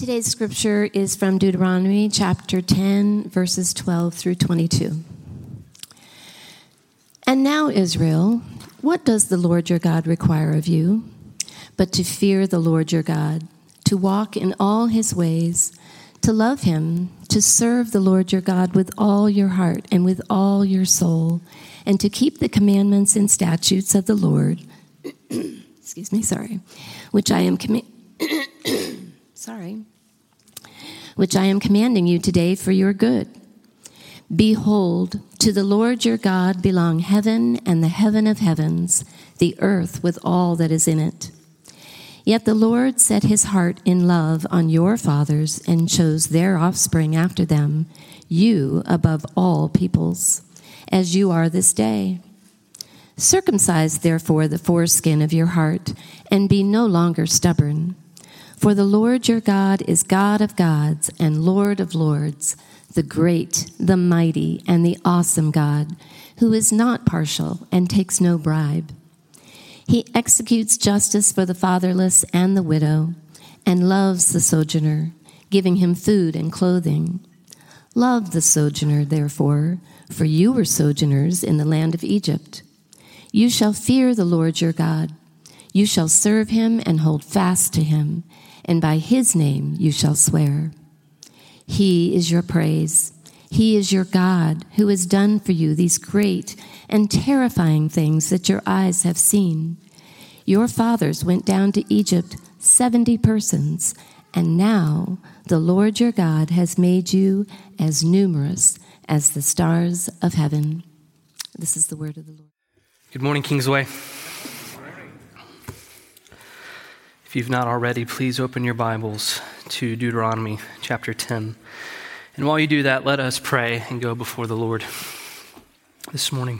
Today's scripture is from Deuteronomy chapter 10, verses 12 through 22. And now, Israel, what does the Lord your God require of you? But to fear the Lord your God, to walk in all his ways, to love him, to serve the Lord your God with all your heart and with all your soul, and to keep the commandments and statutes of the Lord, which I am commanding you today for your good. Behold, to the Lord your God belong heaven and the heaven of heavens, the earth with all that is in it. Yet the Lord set his heart in love on your fathers and chose their offspring after them, you above all peoples, as you are this day. Circumcise, therefore, the foreskin of your heart and be no longer stubborn. For the Lord your God is God of gods and Lord of lords, the great, the mighty, and the awesome God, who is not partial and takes no bribe. He executes justice for the fatherless and the widow, and loves the sojourner, giving him food and clothing. Love the sojourner, therefore, for you were sojourners in the land of Egypt. You shall fear the Lord your God. You shall serve him and hold fast to him, and by his name you shall swear. He is your praise. He is your God, who has done for you these great and terrifying things that your eyes have seen. Your fathers went down to Egypt, 70 persons, and now the Lord your God has made you as numerous as the stars of heaven. This is the word of the Lord. Good morning, Kingsway. If you've not already, please open your Bibles to Deuteronomy chapter 10. And while you do that, let us pray and go before the Lord this morning.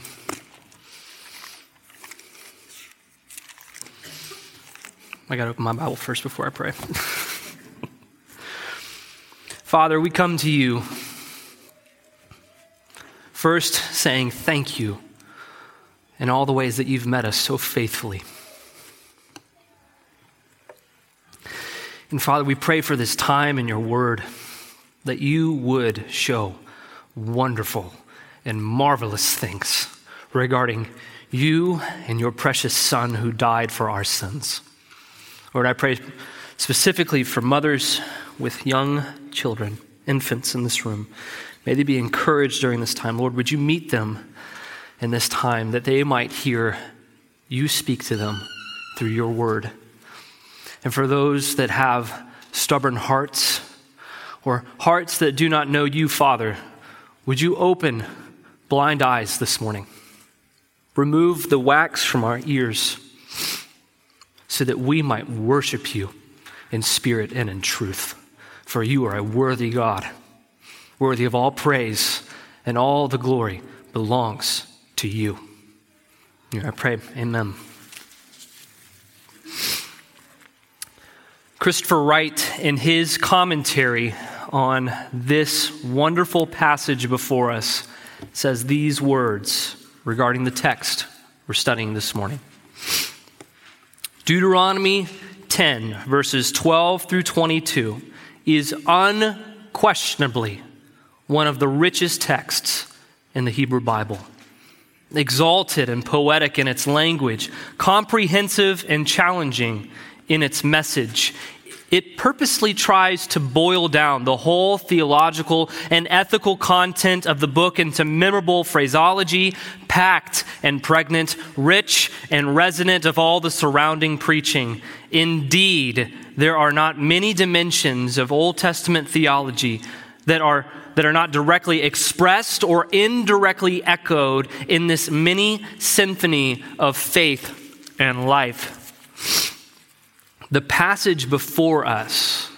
I got to open my Bible first before I pray. Father, we come to you first saying thank you in all the ways that you've met us so faithfully. And Father, we pray for this time in your word that you would show wonderful and marvelous things regarding you and your precious son who died for our sins. Lord, I pray specifically for mothers with young children, infants in this room. May they be encouraged during this time. Lord, would you meet them in this time that they might hear you speak to them through your word? And for those that have stubborn hearts or hearts that do not know you, Father, would you open blind eyes this morning? Remove the wax from our ears so that we might worship you in spirit and in truth. For you are a worthy God, worthy of all praise, and all the glory belongs to you. I pray, amen. Christopher Wright, in his commentary on this wonderful passage before us, says these words regarding the text we're studying this morning. Deuteronomy 10, verses 12 through 22, is unquestionably one of the richest texts in the Hebrew Bible. Exalted and poetic in its language, comprehensive and challenging in its message, it purposely tries to boil down the whole theological and ethical content of the book into memorable phraseology, packed and pregnant, rich and resonant of all the surrounding preaching. Indeed, there are not many dimensions of Old Testament theology that are not directly expressed or indirectly echoed in this mini symphony of faith and life. The passage before us,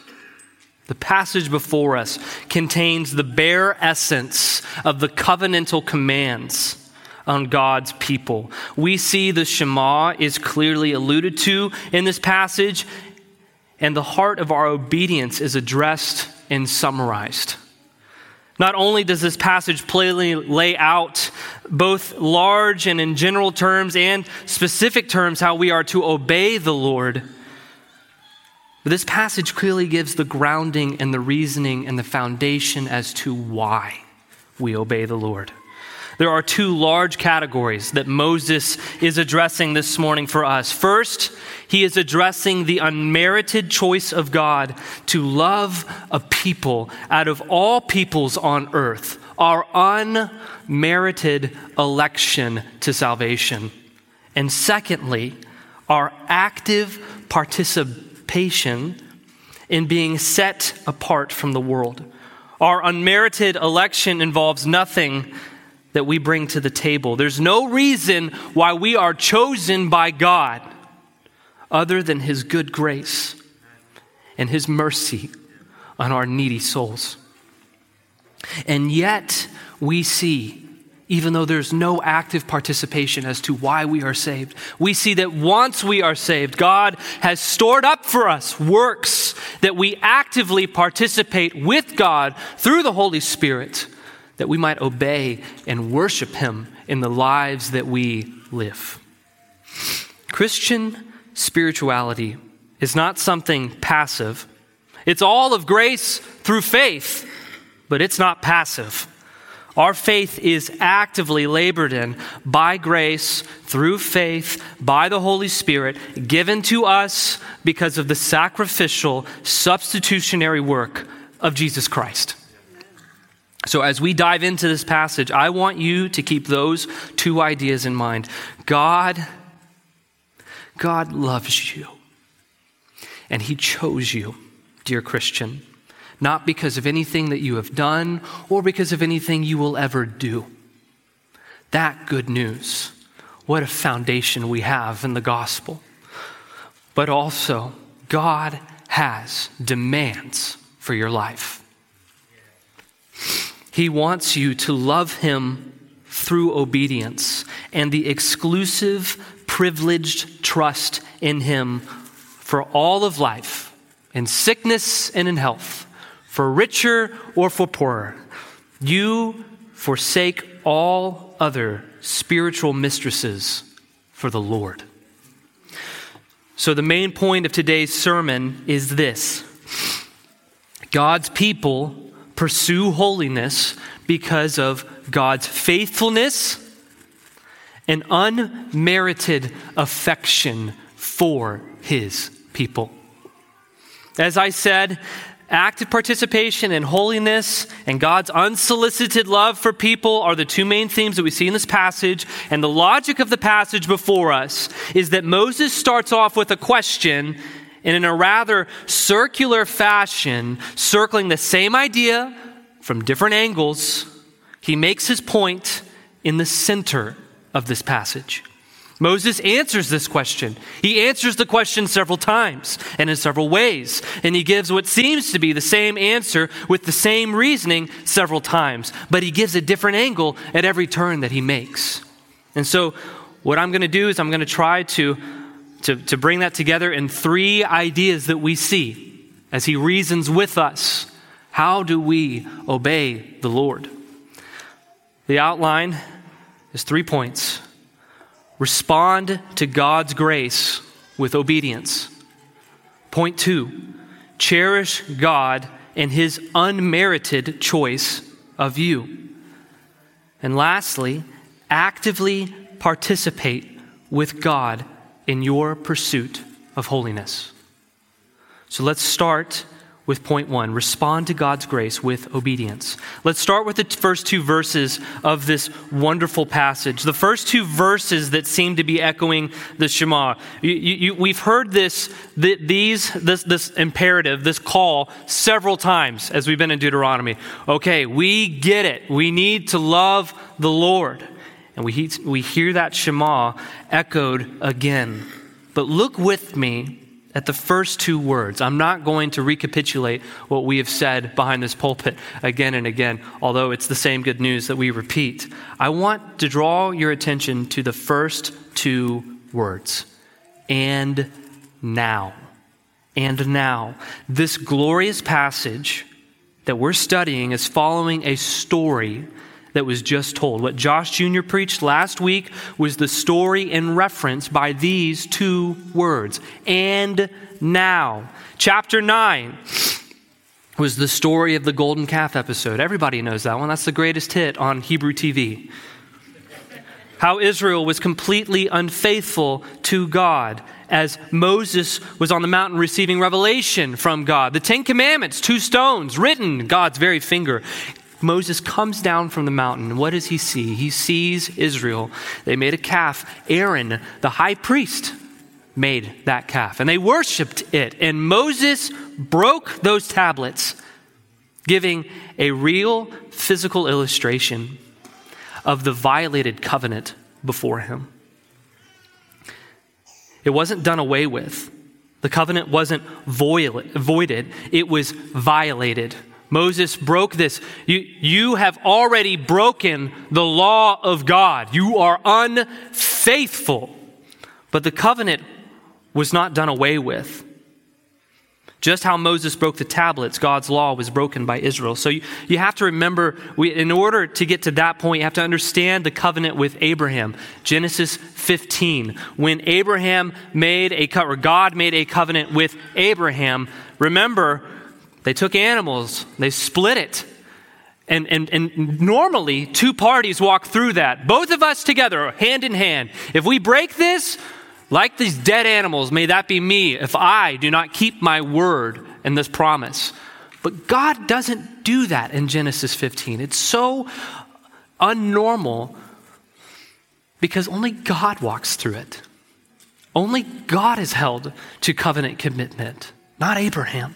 contains the bare essence of the covenantal commands on God's people. We see the Shema is clearly alluded to in this passage, and the heart of our obedience is addressed and summarized. Not only does this passage plainly lay out both large and in general terms and specific terms how we are to obey the Lord, But this passage clearly gives the grounding and the reasoning and the foundation as to why we obey the Lord. There are two large categories that Moses is addressing this morning for us. First, he is addressing the unmerited choice of God to love a people out of all peoples on earth, our unmerited election to salvation. And secondly, our active participation in being set apart from the world. Our unmerited election involves nothing that we bring to the table. There's no reason why we are chosen by God other than his good grace and his mercy on our needy souls. And yet we see, even though there's no active participation as to why we are saved, we see that once we are saved, God has stored up for us works that we actively participate with God through the Holy Spirit, that we might obey and worship him in the lives that we live. Christian spirituality is not something passive. It's all of grace through faith, but it's not passive. Our faith is actively labored in by grace, through faith, by the Holy Spirit, given to us because of the sacrificial, substitutionary work of Jesus Christ. So as we dive into this passage, I want you to keep those two ideas in mind. God loves you, and he chose you, dear Christian, not because of anything that you have done or because of anything you will ever do. That good news, what a foundation we have in the gospel. But also, God has demands for your life. He wants you to love him through obedience and the exclusive, privileged trust in him for all of life, in sickness and in health, for richer or for poorer. You forsake all other spiritual mistresses for the Lord. So the main point of today's sermon is this: God's people pursue holiness because of God's faithfulness and unmerited affection for his people. As I said, active participation in holiness and God's unsolicited love for people are the two main themes that we see in this passage. And the logic of the passage before us is that Moses starts off with a question, and in a rather circular fashion, circling the same idea from different angles, he makes his point in the center of this passage. Moses answers this question. He answers the question several times and in several ways, and he gives what seems to be the same answer with the same reasoning several times, but he gives a different angle at every turn that he makes. And so what I'm going to do is I'm going to try to bring that together in three ideas that we see as he reasons with us. How do we obey the Lord? The outline is 3 points. Respond to God's grace with obedience. Point 2, cherish God and his unmerited choice of you. And lastly, actively participate with God in your pursuit of holiness. So let's start with point 1, respond to God's grace with obedience. Let's start with the first 2 verses of this wonderful passage. The first 2 verses that seem to be echoing the Shema. We've heard this imperative, this call several times as we've been in Deuteronomy. Okay, we get it. We need to love the Lord. And we hear that Shema echoed again. But look with me at the first 2 words. I'm not going to recapitulate what we have said behind this pulpit again and again, although it's the same good news that we repeat. I want to draw your attention to the first 2 words. And now. And now. This glorious passage that we're studying is following a story that was just told. What Josh Jr. preached last week was the story in reference by these two words, and now. Chapter 9 was the story of the golden calf episode. Everybody knows that one. That's the greatest hit on Hebrew TV. How Israel was completely unfaithful to God as Moses was on the mountain receiving revelation from God. The Ten Commandments, 2 stones written, God's very finger. Moses comes down from the mountain. What does he see? He sees Israel. They made a calf. Aaron, the high priest, made that calf. And they worshiped it. And Moses broke those tablets, giving a real physical illustration of the violated covenant before him. It wasn't done away with. The covenant wasn't voided. It was violated. Moses broke this. You have already broken the law of God. You are unfaithful. But the covenant was not done away with. Just how Moses broke the tablets, God's law was broken by Israel. So you have to remember, in order to get to that point, you have to understand the covenant with Abraham. Genesis 15, when God made a covenant with Abraham, remember, they took animals, they split it. And normally, 2 parties walk through that. Both of us together, hand in hand. If we break this, like these dead animals, may that be me if I do not keep my word and this promise. But God doesn't do that in Genesis 15. It's so unnormal because only God walks through it. Only God is held to covenant commitment, not Abraham.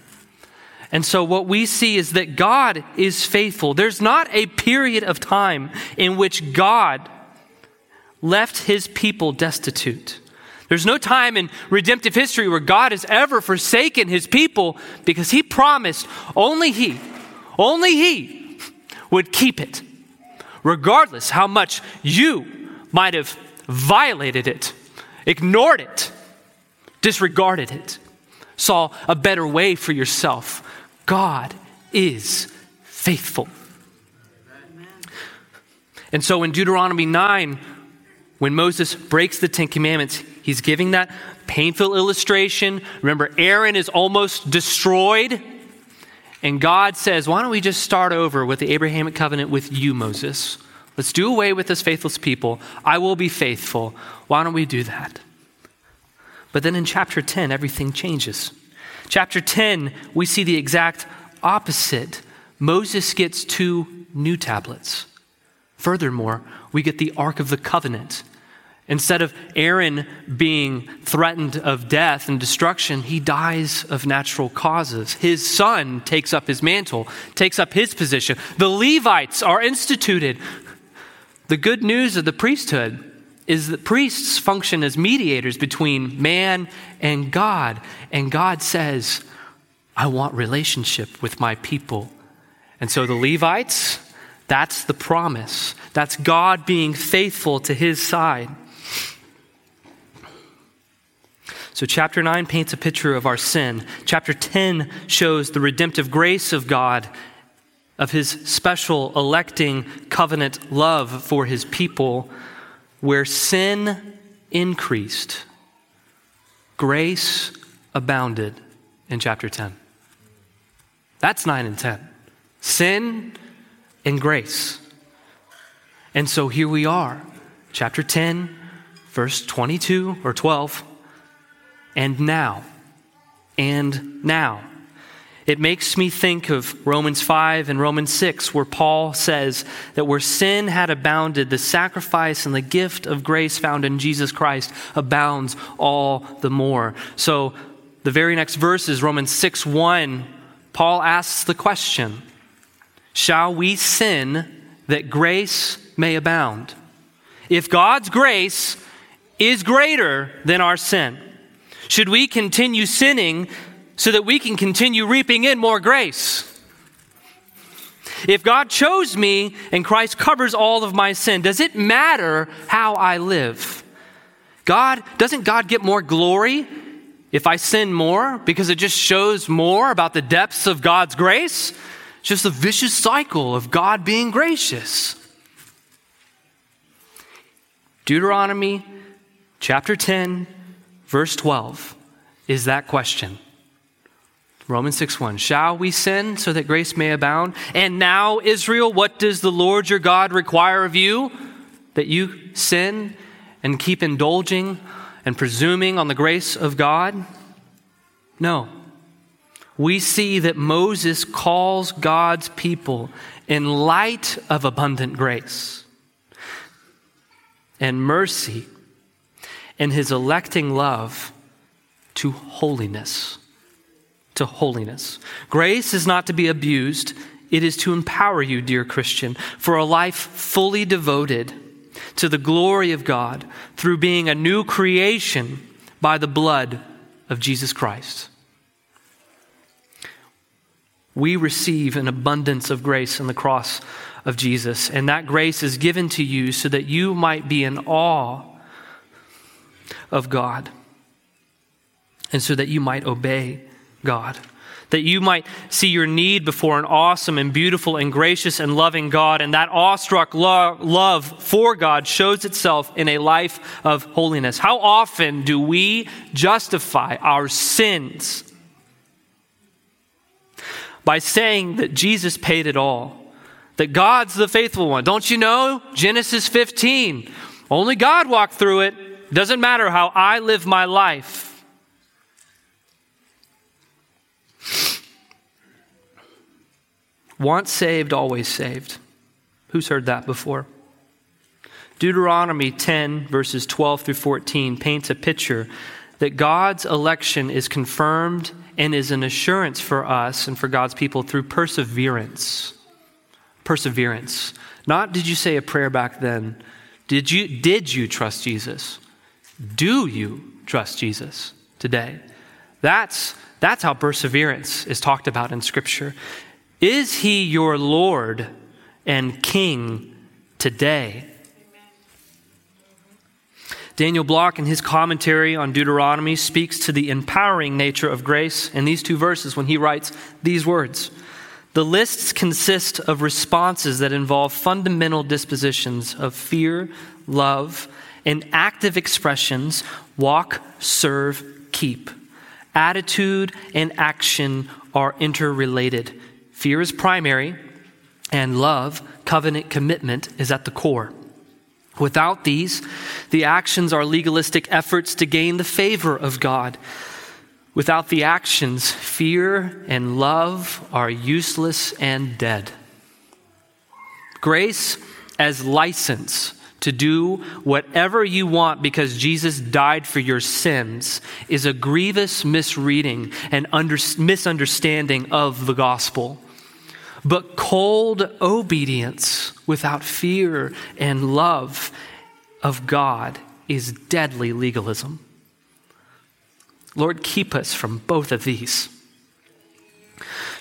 And so what we see is that God is faithful. There's not a period of time in which God left his people destitute. There's no time in redemptive history where God has ever forsaken his people because he promised only he would keep it, regardless how much you might have violated it, ignored it, disregarded it, saw a better way for yourself. God is faithful. Amen. And so in Deuteronomy 9, when Moses breaks the 10 Commandments, he's giving that painful illustration. Remember, Aaron is almost destroyed. And God says, why don't we just start over with the Abrahamic covenant with you, Moses? Let's do away with this faithless people. I will be faithful. Why don't we do that? But then in chapter 10, everything changes. Chapter 10, we see the exact opposite. Moses gets 2 new tablets. Furthermore, we get the Ark of the Covenant. Instead of Aaron being threatened of death and destruction, he dies of natural causes. His son takes up his mantle, takes up his position. The Levites are instituted. The good news of the priesthood is that priests function as mediators between man and God. And God says, I want relationship with my people. And so the Levites, that's the promise. That's God being faithful to his side. So chapter 9 paints a picture of our sin. Chapter 10 shows the redemptive grace of God, of his special electing covenant love for his people. Where sin increased, grace abounded in chapter 10. That's 9 and 10. Sin and grace. And so here we are, chapter 10, verse 22 or 12, and now. It makes me think of Romans 5 and Romans 6, where Paul says that where sin had abounded, the sacrifice and the gift of grace found in Jesus Christ abounds all the more. So the very next verse is Romans 6:1. Paul asks the question, shall we sin that grace may abound? If God's grace is greater than our sin, should we continue sinning so that we can continue reaping in more grace? If God chose me and Christ covers all of my sin, does it matter how I live? Doesn't God get more glory if I sin more because it just shows more about the depths of God's grace? It's just a vicious cycle of God being gracious. Deuteronomy chapter 10, verse 12 is that question. Romans 6:1, shall we sin so that grace may abound? And now, Israel, what does the Lord your God require of you? That you sin and keep indulging and presuming on the grace of God? No. We see that Moses calls God's people in light of abundant grace and mercy and his electing love to holiness. To holiness. Grace is not to be abused. It is to empower you, dear Christian, for a life fully devoted to the glory of God through being a new creation by the blood of Jesus Christ. We receive an abundance of grace in the cross of Jesus, and that grace is given to you so that you might be in awe of God and so that you might obey God, that you might see your need before an awesome and beautiful and gracious and loving God, and that awestruck love for God shows itself in a life of holiness. How often do we justify our sins by saying that Jesus paid it all, that God's the faithful one? Don't you know? Genesis 15, only God walked through it. Doesn't matter how I live my life. Once saved, always saved. Who's heard that before? Deuteronomy 10, verses 12 through 14 paints a picture that God's election is confirmed and is an assurance for us and for God's people through perseverance. Perseverance. Not did you say a prayer back then? Did you trust Jesus? Do you trust Jesus today? That's how perseverance is talked about in Scripture. Is he your Lord and King today? Daniel Block, in his commentary on Deuteronomy, speaks to the empowering nature of grace in these two verses when he writes these words. The lists consist of responses that involve fundamental dispositions of fear, love, and active expressions, walk, serve, keep. Attitude and action are interrelated. Fear is primary, and love, covenant commitment, is at the core. Without these, the actions are legalistic efforts to gain the favor of God. Without the actions, fear and love are useless and dead. Grace as license to do whatever you want because Jesus died for your sins is a grievous misreading and misunderstanding of the gospel. But cold obedience without fear and love of God is deadly legalism. Lord, keep us from both of these.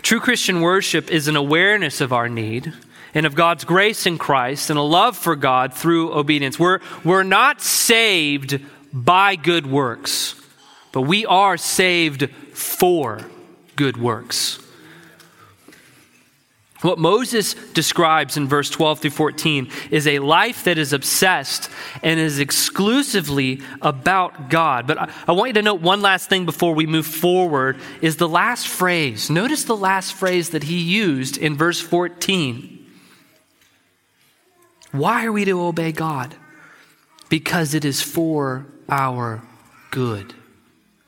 True Christian worship is an awareness of our need and of God's grace in Christ and a love for God through obedience. We're not saved by good works, but we are saved for good works. What Moses describes in verse 12 through 14 is a life that is obsessed and is exclusively about God. But I want you to note one last thing before we move forward is the last phrase. Notice the last phrase that he used in verse 14. Why are we to obey God? Because it is for our good.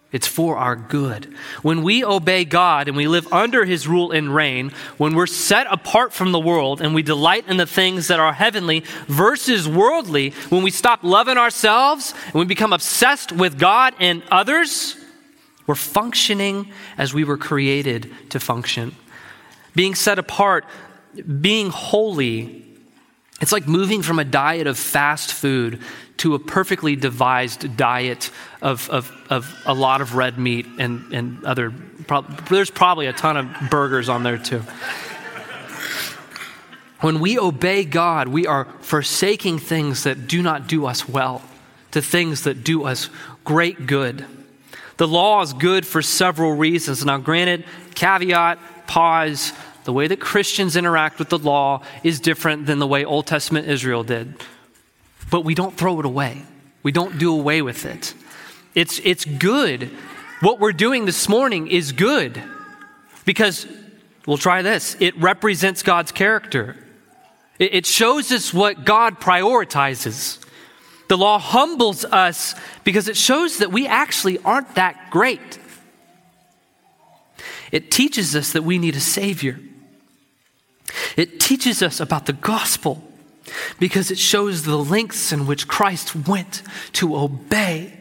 It's for our good. When we obey God and we live under his rule and reign, when we're set apart from the world and we delight in the things that are heavenly versus worldly, when we stop loving ourselves and we become obsessed with God and others, we're functioning as we were created to function. Being set apart, being holy, it's like moving from a diet of fast food to a perfectly devised diet of a lot of red meat and other, there's probably a ton of burgers on there too. When we obey God, we are forsaking things that do not do us well to things that do us great good. The law is good for several reasons. Now granted, caveat, pause, the way that Christians interact with the law is different than the way Old Testament Israel did. but we don't throw it away. We don't do away with it. It's good. What we're doing this morning is good because, we'll try this, it represents God's character. It shows us what God prioritizes. The law humbles us because it shows that we actually aren't that great. It teaches us that we need a Savior. It teaches us about the gospel because it shows the lengths in which Christ went to obey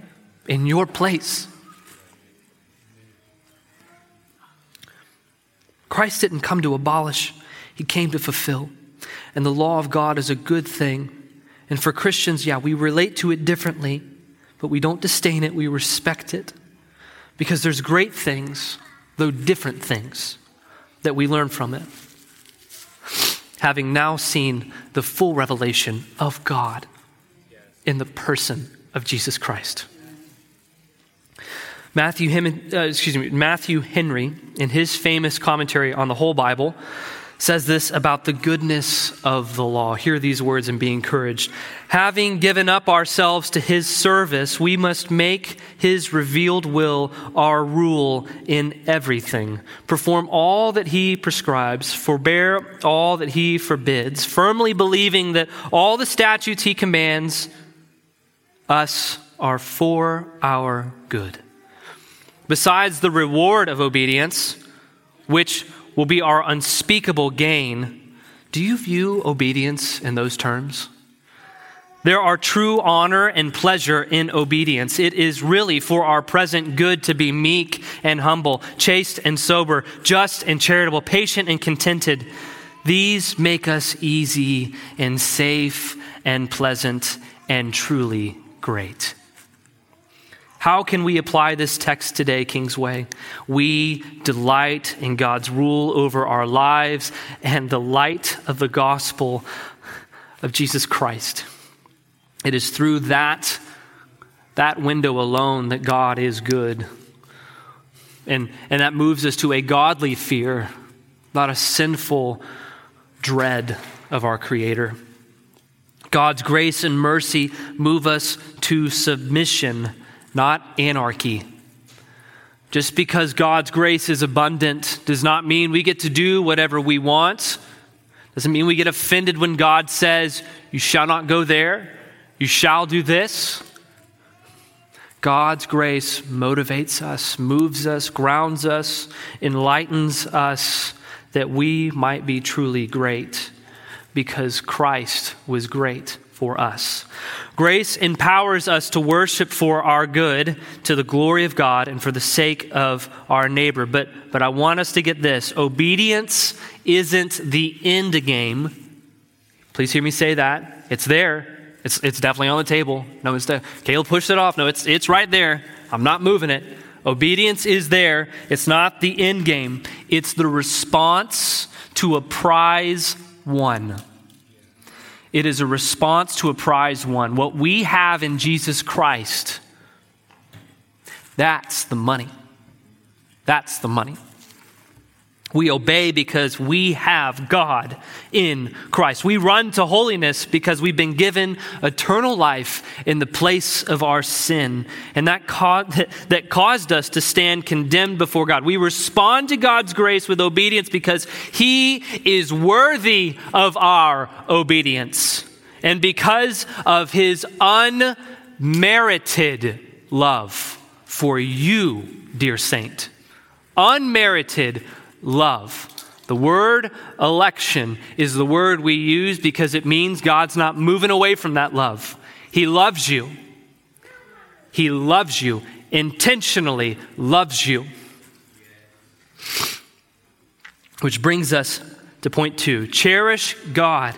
in your place. Christ didn't come to abolish, he came to fulfill. And the law of God is a good thing. And for Christians, yeah, we relate to it differently, but we don't disdain it, we respect it. Because there's great things, though different things, that we learn from it. Having now seen the full revelation of God in the person of Jesus Christ. Matthew Henry, in his famous commentary on the whole Bible, says this about the goodness of the law. Hear these words and be encouraged. Having given up ourselves to his service, we must make his revealed will our rule in everything. Perform all that he prescribes, forbear all that he forbids, firmly believing that all the statutes he commands us are for our good. Besides the reward of obedience, which will be our unspeakable gain, do you view obedience in those terms? There are true honor and pleasure in obedience. It is really for our present good to be meek and humble, chaste and sober, just and charitable, patient and contented. These make us easy and safe and pleasant and truly great. How can we apply this text today, Kingsway? We delight in God's rule over our lives and the light of the gospel of Jesus Christ. It is through that window alone that God is good. And that moves us to a godly fear, not a sinful dread of our Creator. God's grace and mercy move us to submission, not anarchy. Just because God's grace is abundant does not mean we get to do whatever we want. Doesn't mean we get offended when God says, you shall not go there, you shall do this. God's grace motivates us, moves us, grounds us, enlightens us that we might be truly great because Christ was great for us. Grace empowers us to worship for our good, to the glory of God, and for the sake of our neighbor. But I want us to get this. Obedience isn't the end game. Please hear me say that. It's there. It's definitely on the table. No, it's there. Caleb pushed it off. No, it's right there. I'm not moving it. Obedience is there. It's not the end game. It's the response to a prize won. It is a response to a prize won. What we have in Jesus Christ, that's the money. That's the money. We obey because we have God in Christ. We run to holiness because we've been given eternal life in the place of our sin. And that caused us to stand condemned before God. We respond to God's grace with obedience because he is worthy of our obedience. And because of his unmerited love for you, dear saint. Unmerited love. The word election is the word we use because it means God's not moving away from that love. He loves you. He loves you, intentionally loves you. Which brings us to point 2. Cherish God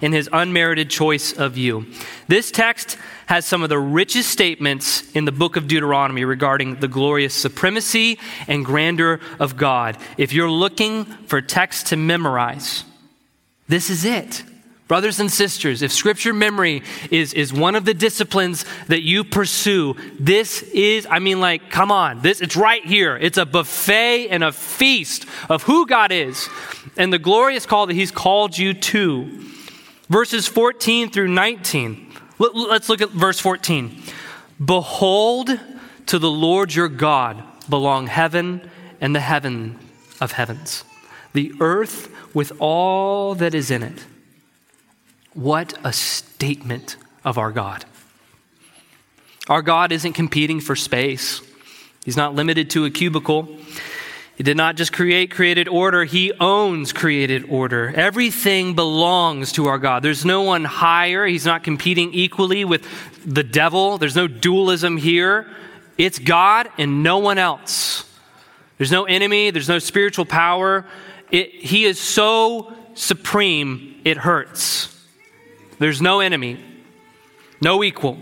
in his unmerited choice of you. This text has some of the richest statements in the book of Deuteronomy regarding the glorious supremacy and grandeur of God. If you're looking for text to memorize, this is it. Brothers and sisters, if scripture memory is one of the disciplines that you pursue, this is, come on. It's right here. It's a buffet and a feast of who God is and the glorious call that he's called you to. verses 14 through 19. Let's look at verse 14. Behold, to the Lord your God belong heaven and the heaven of heavens, the earth with all that is in it. What a statement of our God. Our God isn't competing for space. He's not limited to a cubicle. He did not just create created order. He owns created order. Everything belongs to our God. There's no one higher. He's not competing equally with the devil. There's no dualism here. It's God and no one else. There's no enemy. There's no spiritual power. He is so supreme, it hurts. There's no enemy, no equal.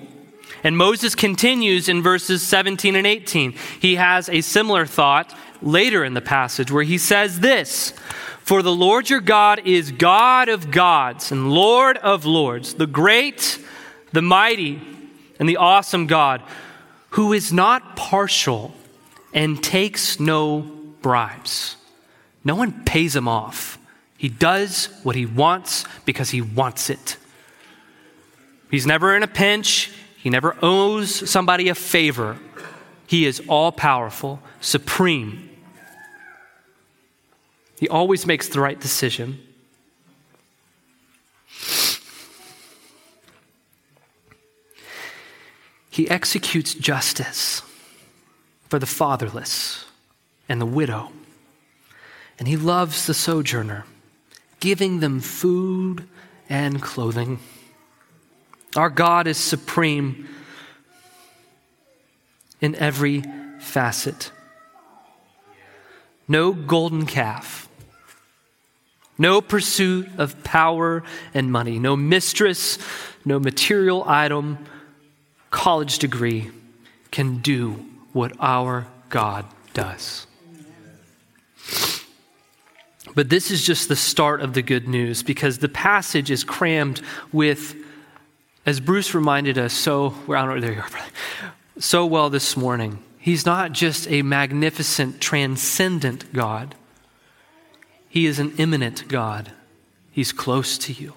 And Moses continues in verses 17 and 18. He has a similar thought later in the passage where he says this, "For the Lord your God is God of gods and Lord of lords, the great, the mighty, and the awesome God, who is not partial and takes no bribes." No one pays him off. He does what he wants because he wants it. He's never in a pinch. He never owes somebody a favor. He is all-powerful, supreme. He always makes the right decision. He executes justice for the fatherless and the widow. And he loves the sojourner, giving them food and clothing. Our God is supreme in every facet. No golden calf, no pursuit of power and money, no mistress, no material item, college degree can do what our God does. But this is just the start of the good news, because the passage is crammed with, as Bruce reminded us so well this morning, he's not just a magnificent, transcendent God. He is an immanent God. He's close to you.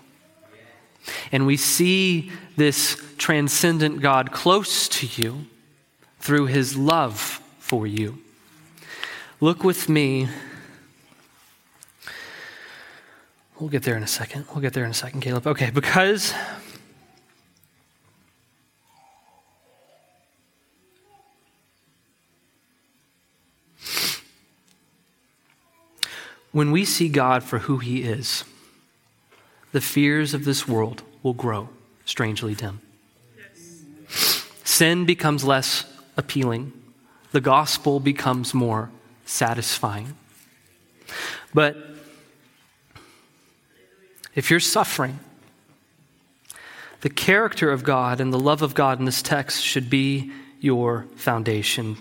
And we see this transcendent God close to you through his love for you. Look with me. We'll get there in a second, Caleb. Okay, because... when we see God for who he is, the fears of this world will grow strangely dim. Yes. Sin becomes less appealing. The gospel becomes more satisfying. But if you're suffering, the character of God and the love of God in this text should be your foundation.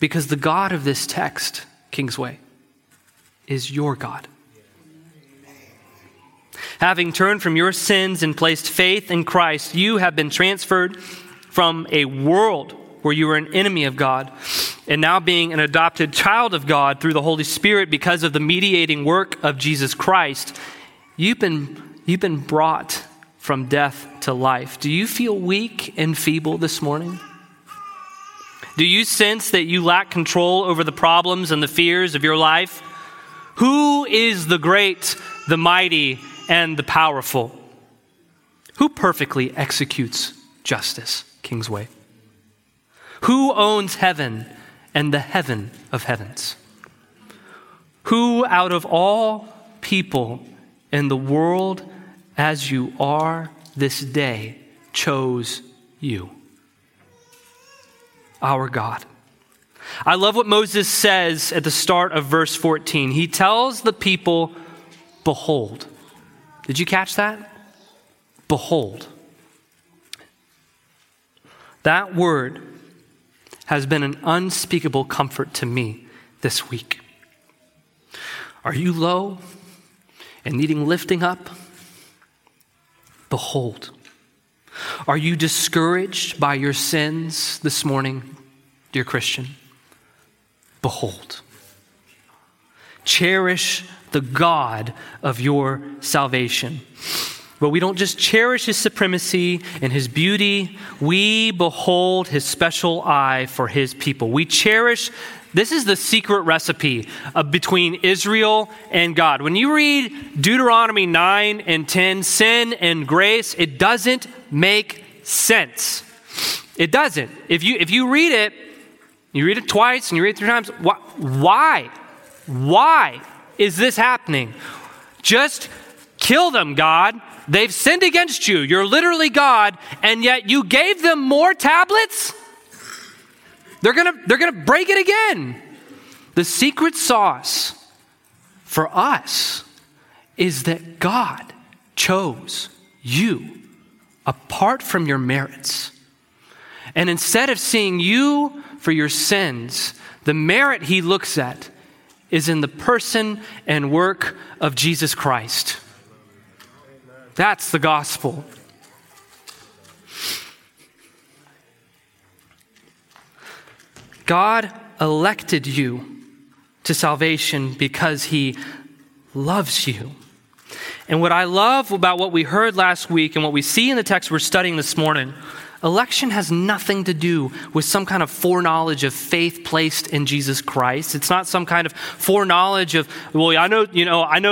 Because the God of this text, Kingsway, is your God. Having turned from your sins and placed faith in Christ, you have been transferred from a world where you were an enemy of God and now being an adopted child of God through the Holy Spirit because of the mediating work of Jesus Christ. You've been brought from death to life. Do you feel weak and feeble this morning? Do you sense that you lack control over the problems and the fears of your life? Who is the great, the mighty, and the powerful? Who perfectly executes justice, Kingsway? Who owns heaven and the heaven of heavens? Who out of all people in the world as you are this day chose you? Our God. I love what Moses says at the start of verse 14. He tells the people, behold. Did you catch that? Behold. That word has been an unspeakable comfort to me this week. Are you low and needing lifting up? Behold. Are you discouraged by your sins this morning, dear Christian? Behold. Cherish the God of your salvation. But we don't just cherish his supremacy and his beauty. We behold his special eye for his people. We cherish, this is the secret recipe between Israel and God. When you read Deuteronomy 9 and 10, sin and grace, it doesn't make sense. It doesn't. If you read it, you read it twice and you read it three times, why? Why is this happening? Just kill them, God. They've sinned against you. You're literally God, and yet you gave them more tablets? They're gonna break it again. The secret sauce for us is that God chose you apart from your merits. And instead of seeing you for your sins, the merit he looks at is in the person and work of Jesus Christ. That's the gospel. God elected you to salvation because he loves you. And what I love about what we heard last week and what we see in the text we're studying this morning, election has nothing to do with some kind of foreknowledge of faith placed in Jesus Christ. It's not some kind of foreknowledge of, well, I know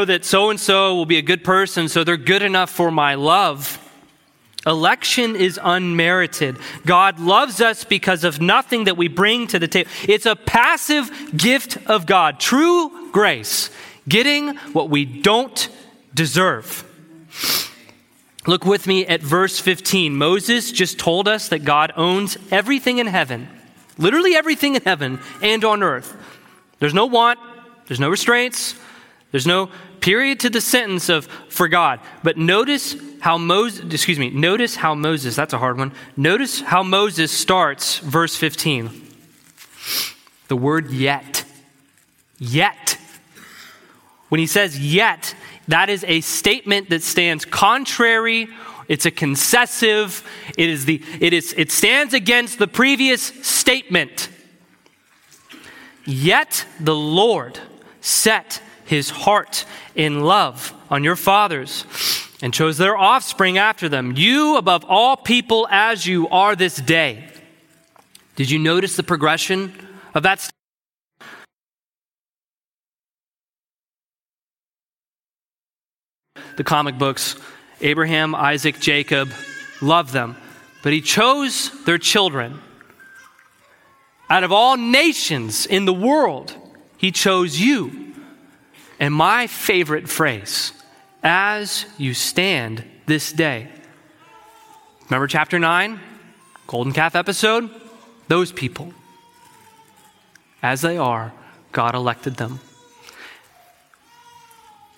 that so-and-so will be a good person, so they're good enough for my love. Election is unmerited. God loves us because of nothing that we bring to the table. It's a passive gift of God. True grace, getting what we don't deserve. Look with me at verse 15. Moses just told us that God owns everything in heaven, literally everything in heaven and on earth. There's no want, there's no restraints, there's no period to the sentence of for God. But notice how Moses, that's a hard one. Notice how Moses starts verse 15. The word yet. Yet. When he says yet, that is a statement that stands contrary. It's a concessive. It stands against the previous statement. Yet the Lord set his heart in love on your fathers and chose their offspring after them, you above all people as you are this day. Did you notice the progression of that statement? The comic books, Abraham, Isaac, Jacob, loved them. But he chose their children. Out of all nations in the world, he chose you. And my favorite phrase, as you stand this day. Remember chapter 9, golden calf episode? Those people, as they are, God elected them.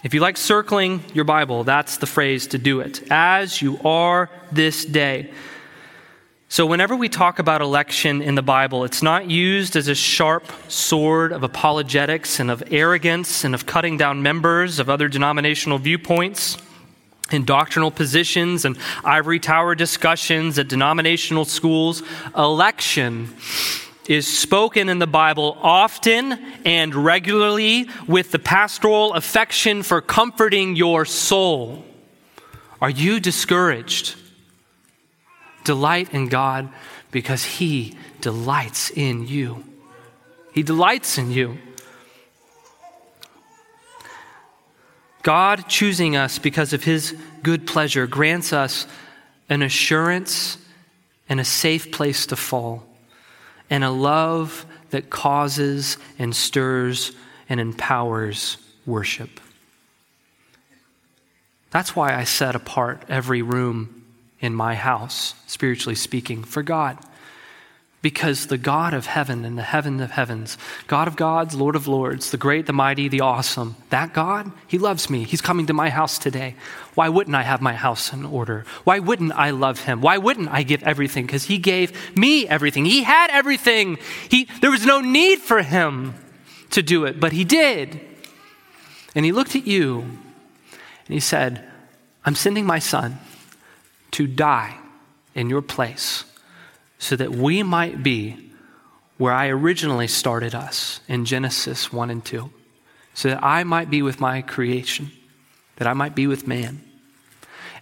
If you like circling your Bible, that's the phrase to do it. As you are this day. So whenever we talk about election in the Bible, it's not used as a sharp sword of apologetics and of arrogance and of cutting down members of other denominational viewpoints and doctrinal positions and ivory tower discussions at denominational schools. Election is spoken in the Bible often and regularly with the pastoral affection for comforting your soul. Are you discouraged? Delight in God because he delights in you. He delights in you. God choosing us because of his good pleasure grants us an assurance and a safe place to fall, and a love that causes and stirs and empowers worship. That's why I set apart every room in my house, spiritually speaking, for God. Because the God of heaven and the heaven of heavens, God of gods, Lord of lords, the great, the mighty, the awesome, that God, he loves me. He's coming to my house today. Why wouldn't I have my house in order? Why wouldn't I love him? Why wouldn't I give everything? Because he gave me everything. He had everything. There was no need for him to do it, but he did. And he looked at you and he said, I'm sending my son to die in your place, so that we might be where I originally started us in Genesis 1 and 2, so that I might be with my creation, that I might be with man.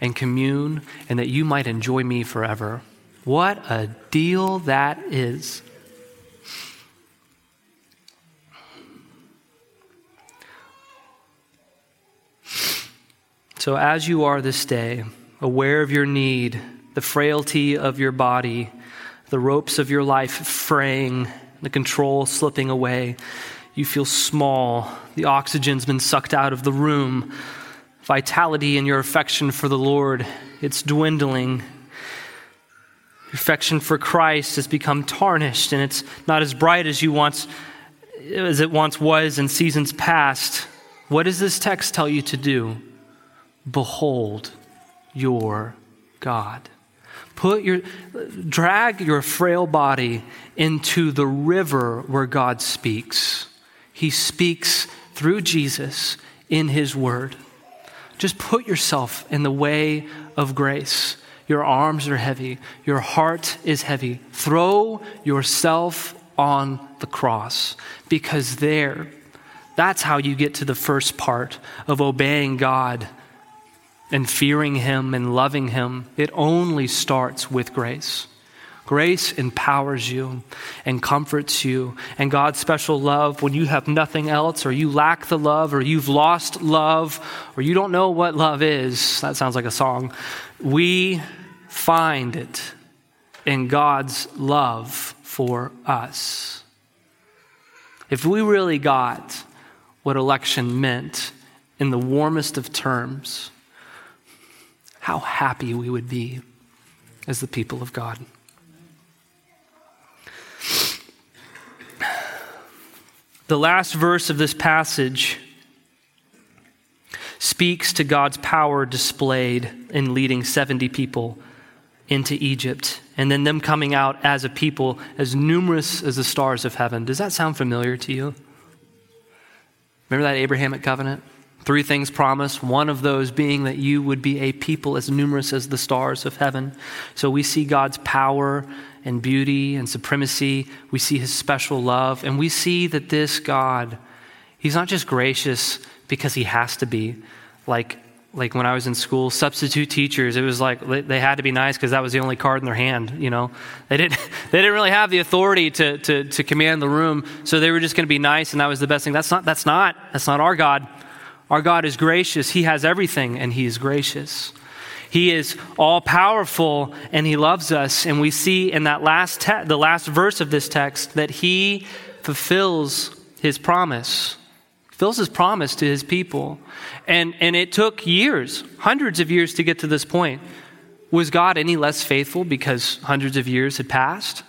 and commune, and that you might enjoy me forever. What a deal that is. So as you are this day, aware of your need, the frailty of your body, the ropes of your life fraying, the control slipping away, you feel small, the oxygen's been sucked out of the room, vitality in your affection for the Lord, it's dwindling. Your affection for Christ has become tarnished, and it's not as bright as it once was in seasons past. What does this text tell you to do? Behold your God. Drag your frail body into the river where God speaks. He speaks through Jesus in his word. Just put yourself in the way of grace. Your arms are heavy. Your heart is heavy. Throw yourself on the cross, because that's how you get to the first part of obeying God and fearing him and loving him. It only starts with grace. Grace empowers you and comforts you, and God's special love when you have nothing else, or you lack the love, or you've lost love, or you don't know what love is. That sounds like a song. We find it in God's love for us. If we really got what election meant in the warmest of terms, how happy we would be as the people of God. The last verse of this passage speaks to God's power displayed in leading 70 people into Egypt, and then them coming out as a people as numerous as the stars of heaven. Does that sound familiar to you? Remember that Abrahamic covenant? 3 things promised, one of those being that you would be a people as numerous as the stars of heaven. So we see God's power and beauty and supremacy. We see his special love. And we see that this God, he's not just gracious because he has to be. Like when I was in school, substitute teachers, it was like they had to be nice because that was the only card in their hand, you know. They didn't really have the authority to command the room, so they were just going to be nice, and that was the best thing. That's not our God. Our God is gracious. He has everything, and he is gracious. He is all-powerful, and he loves us. And we see in that the last verse of this text that he fulfills his promise. Fulfills his promise to his people. And it took years, hundreds of years, to get to this point. Was God any less faithful because hundreds of years had passed?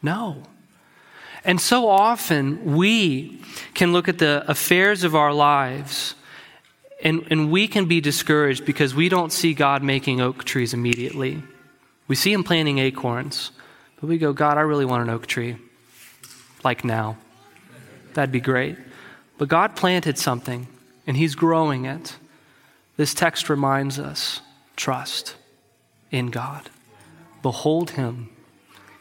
No. And so often we can look at the affairs of our lives and we can be discouraged because we don't see God making oak trees immediately. We see him planting acorns, but we go, God, I really want an oak tree, like now. That'd be great. But God planted something and he's growing it. This text reminds us, trust in God. Behold him.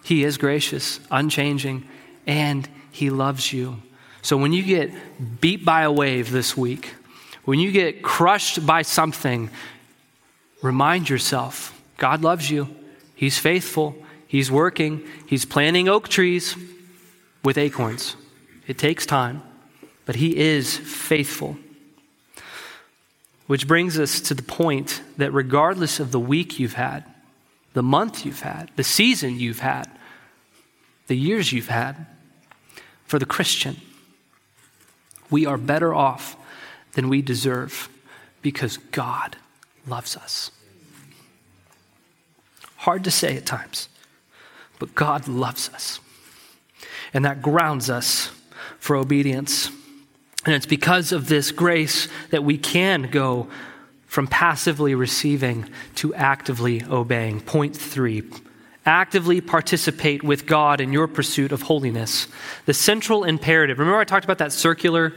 He is gracious, unchanging, and he loves you. So when you get beat by a wave this week, when you get crushed by something, remind yourself, God loves you. He's faithful. He's working. He's planting oak trees with acorns. It takes time, but he is faithful. Which brings us to the point that regardless of the week you've had, the month you've had, the season you've had, the years you've had, for the Christian, we are better off than we deserve because God loves us. Hard to say at times, but God loves us. And that grounds us for obedience. And it's because of this grace that we can go from passively receiving to actively obeying. Point 3. Actively participate with God in your pursuit of holiness. The central imperative. Remember I talked about that circular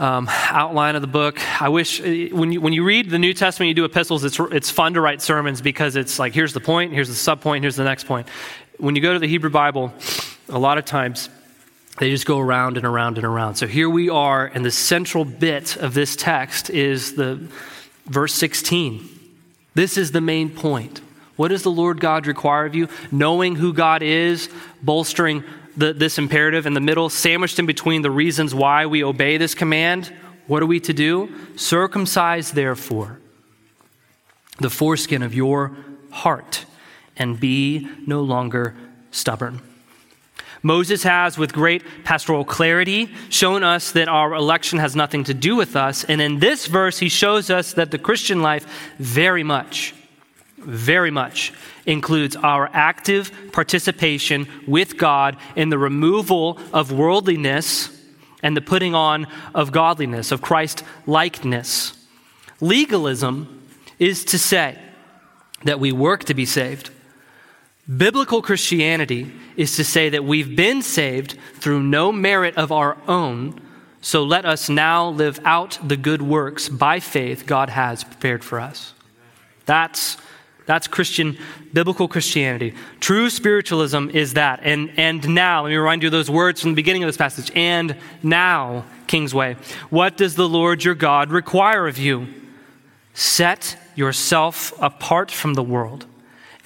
outline of the book? I wish, when you read the New Testament, you do epistles, it's fun to write sermons because it's like, here's the point, here's the subpoint, here's the next point. When you go to the Hebrew Bible, a lot of times they just go around and around and around. So here we are, and the central bit of this text is the Verse 16. This is the main point. What does the Lord God require of you? Knowing who God is, bolstering this imperative in the middle, sandwiched in between the reasons why we obey this command. What are we to do? Circumcise, therefore, the foreskin of your heart and be no longer stubborn. Moses has, with great pastoral clarity, shown us that our election has nothing to do with us. And in this verse, he shows us that the Christian life very much includes our active participation with God in the removal of worldliness and the putting on of godliness, of Christ-likeness. Legalism is to say that we work to be saved. Biblical Christianity is to say that we've been saved through no merit of our own, so let us now live out the good works by faith God has prepared for us. That's Christian, biblical Christianity. True spiritualism is that. And now, let me remind you of those words from the beginning of this passage. And now, Kingsway, what does the Lord your God require of you? Set yourself apart from the world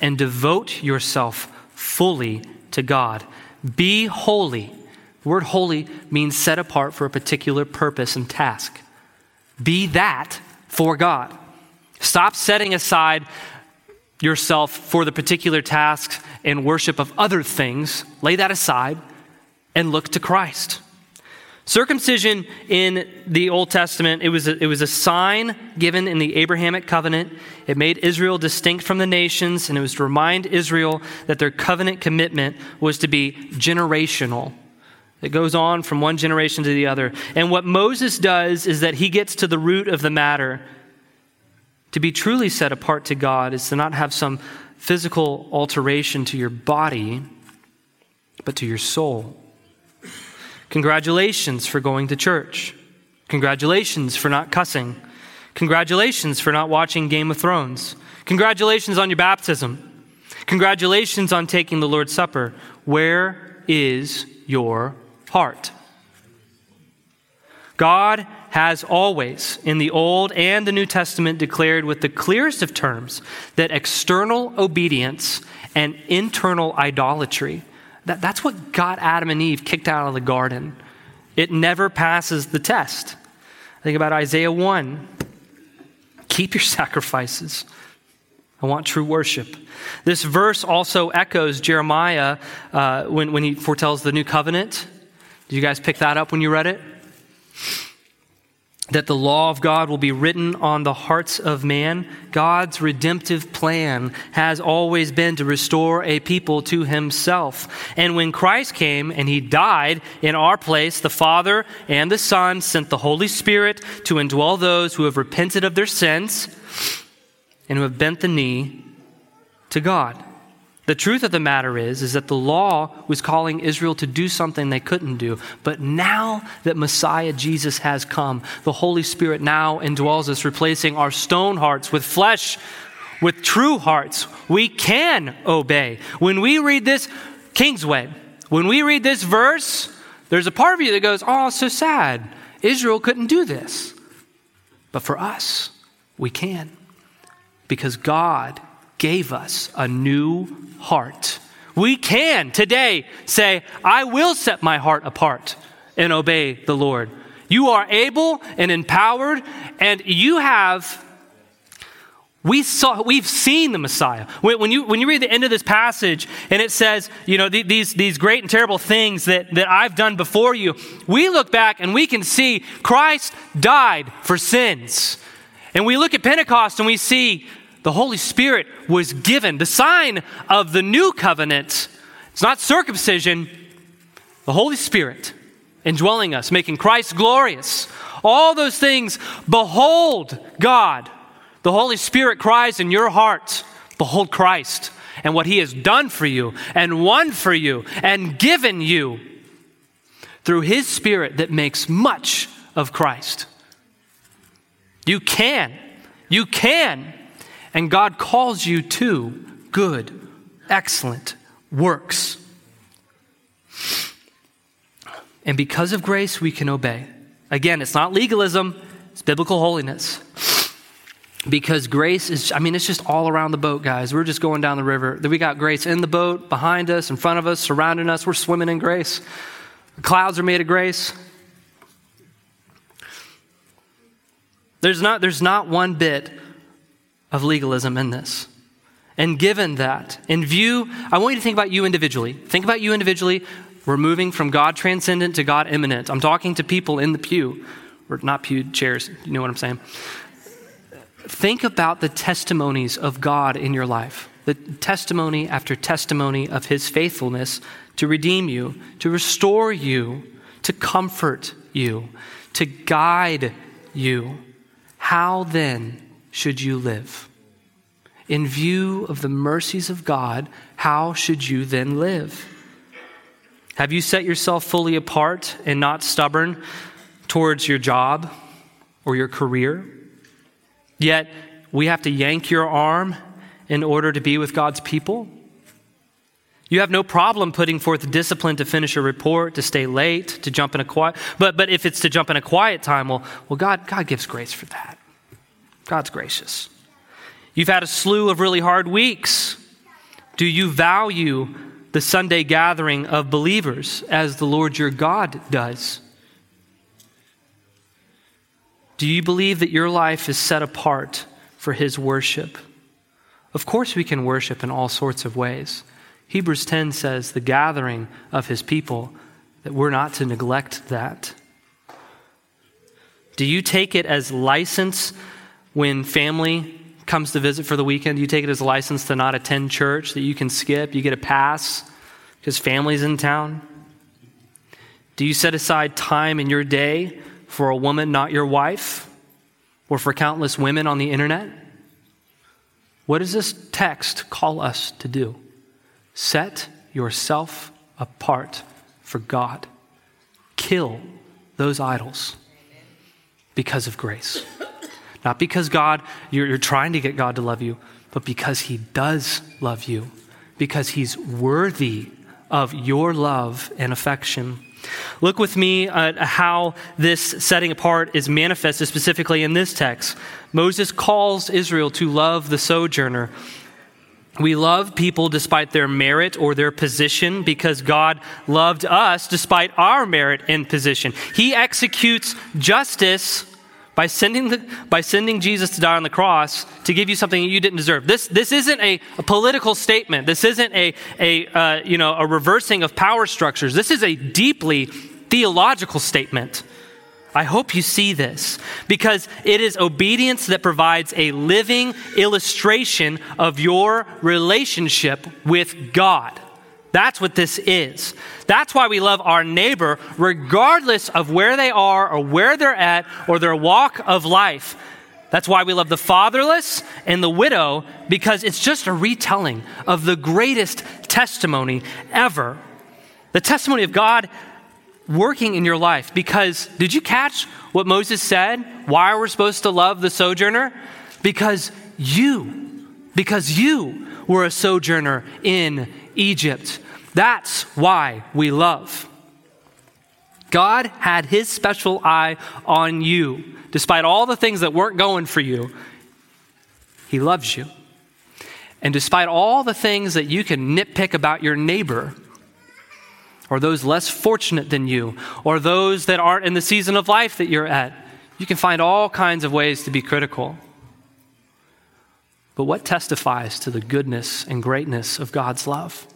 and devote yourself fully to God. Be holy. The word holy means set apart for a particular purpose and task. Be that for God. Stop setting aside yourself for the particular tasks and worship of other things. Lay that aside and look to Christ. Circumcision in the Old Testament, it was a sign given in the Abrahamic covenant. It made Israel distinct from the nations, and it was to remind Israel that their covenant commitment was to be generational. It goes on from one generation to the other. And what Moses does is that he gets to the root of the matter. To be truly set apart to God is to not have some physical alteration to your body, but to your soul. Congratulations for going to church. Congratulations for not cussing. Congratulations for not watching Game of Thrones. Congratulations on your baptism. Congratulations on taking the Lord's Supper. Where is your heart? God has always, in the Old and the New Testament, declared with the clearest of terms that external obedience and internal idolatry, that's what got Adam and Eve kicked out of the garden. It never passes the test. Think about Isaiah 1. Keep your sacrifices. I want true worship. This verse also echoes Jeremiah when he foretells the new covenant. Did you guys pick that up when you read it? That the law of God will be written on the hearts of man. God's redemptive plan has always been to restore a people to himself. And when Christ came and he died in our place, the Father and the Son sent the Holy Spirit to indwell those who have repented of their sins and who have bent the knee to God. The truth of the matter is that the law was calling Israel to do something they couldn't do. But now that Messiah Jesus has come, the Holy Spirit now indwells us, replacing our stone hearts with flesh, with true hearts. We can obey. When we read this, Kingsway, when we read this verse, there's a part of you that goes, oh, so sad. Israel couldn't do this. But for us, we can. Because God gave us a new heart. We can today say, I will set my heart apart and obey the Lord. You are able and empowered, and we've seen the Messiah. When you read the end of this passage and it says, you know, these great and terrible things that I've done before you, we look back and we can see Christ died for sins. And we look at Pentecost and we see the Holy Spirit was given. The sign of the new covenant, it's not circumcision, the Holy Spirit indwelling us, making Christ glorious. All those things, behold God. The Holy Spirit cries in your heart, behold Christ and what he has done for you and won for you and given you through his Spirit that makes much of Christ. You can. And God calls you to good, excellent works. And because of grace, we can obey. Again, it's not legalism, it's biblical holiness. because grace is, I mean, it's just all around the boat, guys. We're just going down the river. We got grace in the boat, behind us, in front of us, surrounding us. We're swimming in grace. The clouds are made of grace. There's not one bit of legalism in this. And given that, in view, I want you to think about you individually. Think about you individually. We're moving from God transcendent to God immanent. I'm talking to people in the pew, or not pew, chairs. You know what I'm saying? Think about the testimonies of God in your life, the testimony after testimony of his faithfulness to redeem you, to restore you, to comfort you, to guide you. How then should you live? In view of the mercies of God, how should you then live? Have you set yourself fully apart and not stubborn towards your job or your career? Yet we have to yank your arm in order to be with God's people. You have no problem putting forth discipline to finish a report, to stay late, to jump in a quiet. But if it's to jump in a quiet time, well, God gives grace for that. God's gracious. You've had a slew of really hard weeks. Do you value the Sunday gathering of believers as the Lord your God does? Do you believe that your life is set apart for his worship? Of course we can worship in all sorts of ways. Hebrews 10 says the gathering of his people, that we're not to neglect that. Do you take it as license when family comes to visit for the weekend? Do you take it as a license to not attend church, that you can skip, you get a pass because family's in town? Do you set aside time in your day for a woman not your wife, or for countless women on the internet? What does this text call us to do? Set yourself apart for God. Kill those idols because of grace. Not because God, you're trying to get God to love you, but because he does love you, because he's worthy of your love and affection. Look with me at how this setting apart is manifested specifically in this text. Moses calls Israel to love the sojourner. We love people despite their merit or their position because God loved us despite our merit and position. He executes justice by sending Jesus to die on the cross to give you something you didn't deserve. This isn't a political statement. This isn't a reversing of power structures. This is a deeply theological statement. I hope you see this, because it is obedience that provides a living illustration of your relationship with God. That's what this is. That's why we love our neighbor regardless of where they are or where they're at or their walk of life. That's why we love the fatherless and the widow, because it's just a retelling of the greatest testimony ever. The testimony of God working in your life. Because did you catch what Moses said? Why we're supposed to love the sojourner? Because you were a sojourner in Egypt. That's why we love. God had his special eye on you. Despite all the things that weren't going for you, he loves you. And despite all the things that you can nitpick about your neighbor, or those less fortunate than you, or those that aren't in the season of life that you're at, you can find all kinds of ways to be critical. But what testifies to the goodness and greatness of God's love?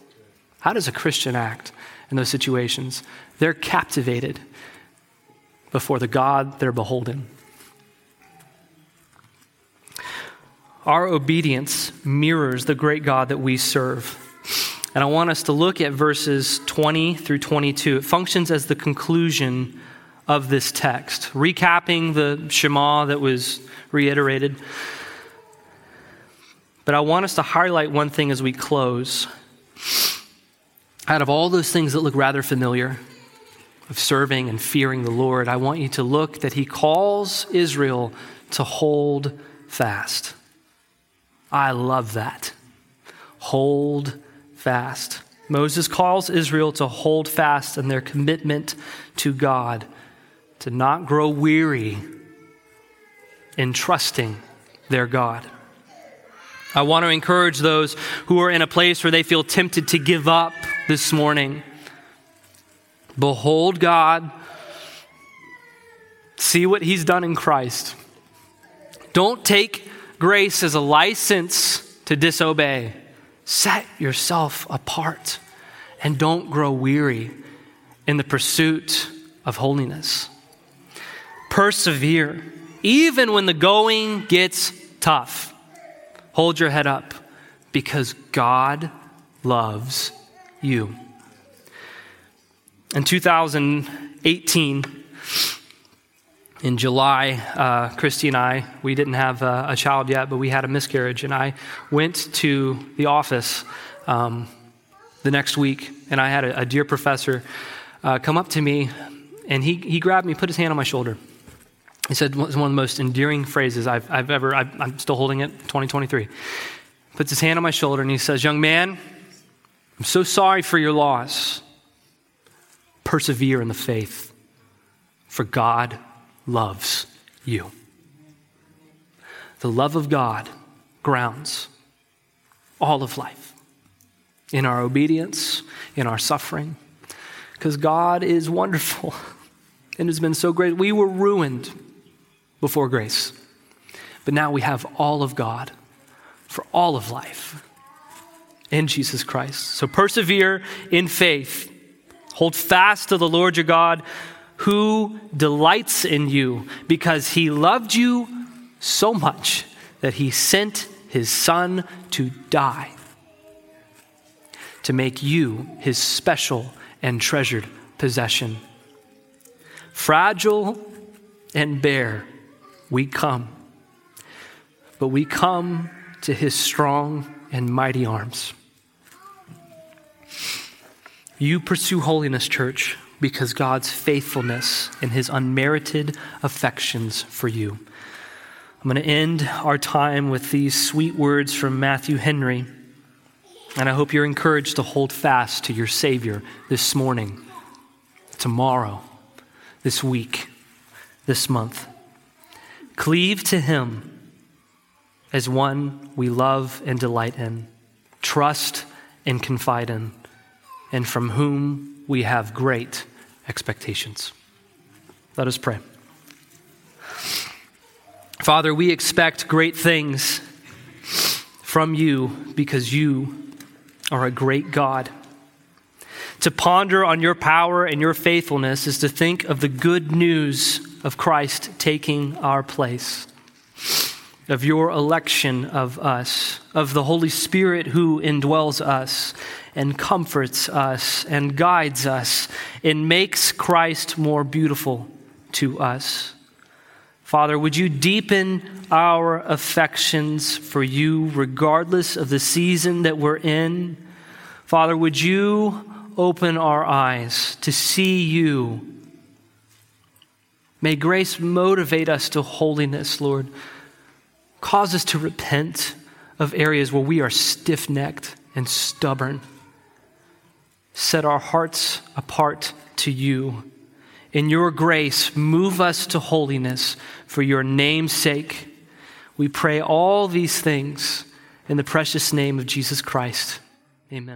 How does a Christian act in those situations? They're captivated before the God they're beholden. Our obedience mirrors the great God that we serve. And I want us to look at verses 20 through 22. It functions as the conclusion of this text, recapping the Shema that was reiterated. But I want us to highlight one thing as we close. Out of all those things that look rather familiar, of serving and fearing the Lord, I want you to look that he calls Israel to hold fast. I love that. Hold fast. Moses calls Israel to hold fast in their commitment to God, to not grow weary in trusting their God. I want to encourage those who are in a place where they feel tempted to give up this morning. Behold God. See what he's done in Christ. Don't take grace as a license to disobey. Set yourself apart and don't grow weary in the pursuit of holiness. Persevere, even when the going gets tough. Hold your head up because God loves you. In 2018, in July, Christy and I, we didn't have a child yet, but we had a miscarriage. And I went to the office the next week, and I had a dear professor come up to me, and he grabbed me, put his hand on my shoulder. He said one of the most endearing phrases I'm still holding it, 2023. Puts his hand on my shoulder and he says, "Young man, I'm so sorry for your loss. Persevere in the faith, for God loves you." The love of God grounds all of life in our obedience, in our suffering, because God is wonderful and has been so great. We were ruined before grace, but now we have all of God for all of life in Jesus Christ. So persevere in faith. Hold fast to the Lord your God who delights in you because he loved you so much that he sent his son to die to make you his special and treasured possession. Fragile and bare, we come, but we come to his strong and mighty arms. You pursue holiness, church, because God's faithfulness and his unmerited affections for you. I'm going to end our time with these sweet words from Matthew Henry, and I hope you're encouraged to hold fast to your Savior this morning, tomorrow, this week, this month. Cleave to him as one we love and delight in, trust and confide in, and from whom we have great expectations. Let us pray. Father, we expect great things from you because you are a great God. To ponder on your power and your faithfulness is to think of the good news of Christ taking our place, of your election of us, of the Holy Spirit who indwells us and comforts us and guides us and makes Christ more beautiful to us. Father, would you deepen our affections for you regardless of the season that we're in? Father, would you open our eyes to see you. May grace motivate us to holiness, Lord. Cause us to repent of areas where we are stiff-necked and stubborn. Set our hearts apart to you. In your grace, move us to holiness for your name's sake. We pray all these things in the precious name of Jesus Christ. Amen.